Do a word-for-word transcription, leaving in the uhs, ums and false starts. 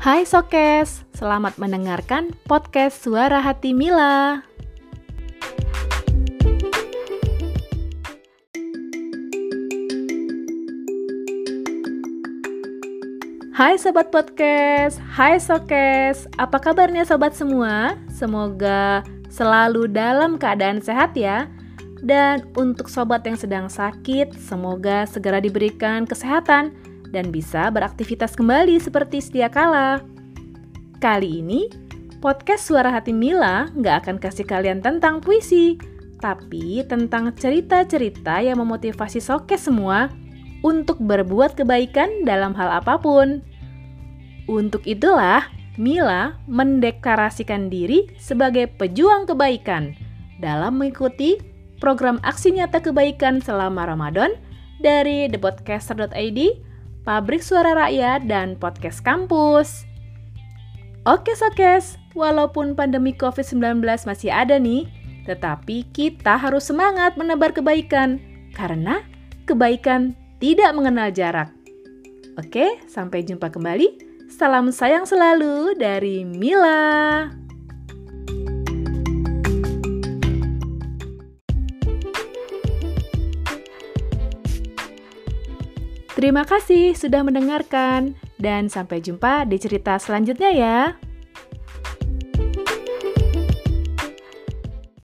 Hai Sokes, selamat mendengarkan podcast Suara Hati Mila. Hai Sobat Podcast, hai Sokes, apa kabarnya Sobat semua? Semoga selalu dalam keadaan sehat ya. Dan untuk Sobat yang sedang sakit, semoga segera diberikan kesehatan dan bisa beraktivitas kembali seperti sedia kala. Kali ini, podcast Suara Hati Mila nggak akan kasih kalian tentang puisi, tapi tentang cerita-cerita yang memotivasi Sokes semua untuk berbuat kebaikan dalam hal apapun. Untuk itulah, Mila mendeklarasikan diri sebagai pejuang kebaikan dalam mengikuti program Aksi Nyata Kebaikan Selama Ramadan dari the podcaster dot i d, Pabrik Suara Rakyat, dan Podcast Kampus. Oke Sokes, walaupun pandemi covid sembilan belas masih ada nih, tetapi kita harus semangat menebar kebaikan, karena kebaikan tidak mengenal jarak. Oke, sampai jumpa kembali. Salam sayang selalu dari Mila. Terima kasih sudah mendengarkan, dan sampai jumpa di cerita selanjutnya ya.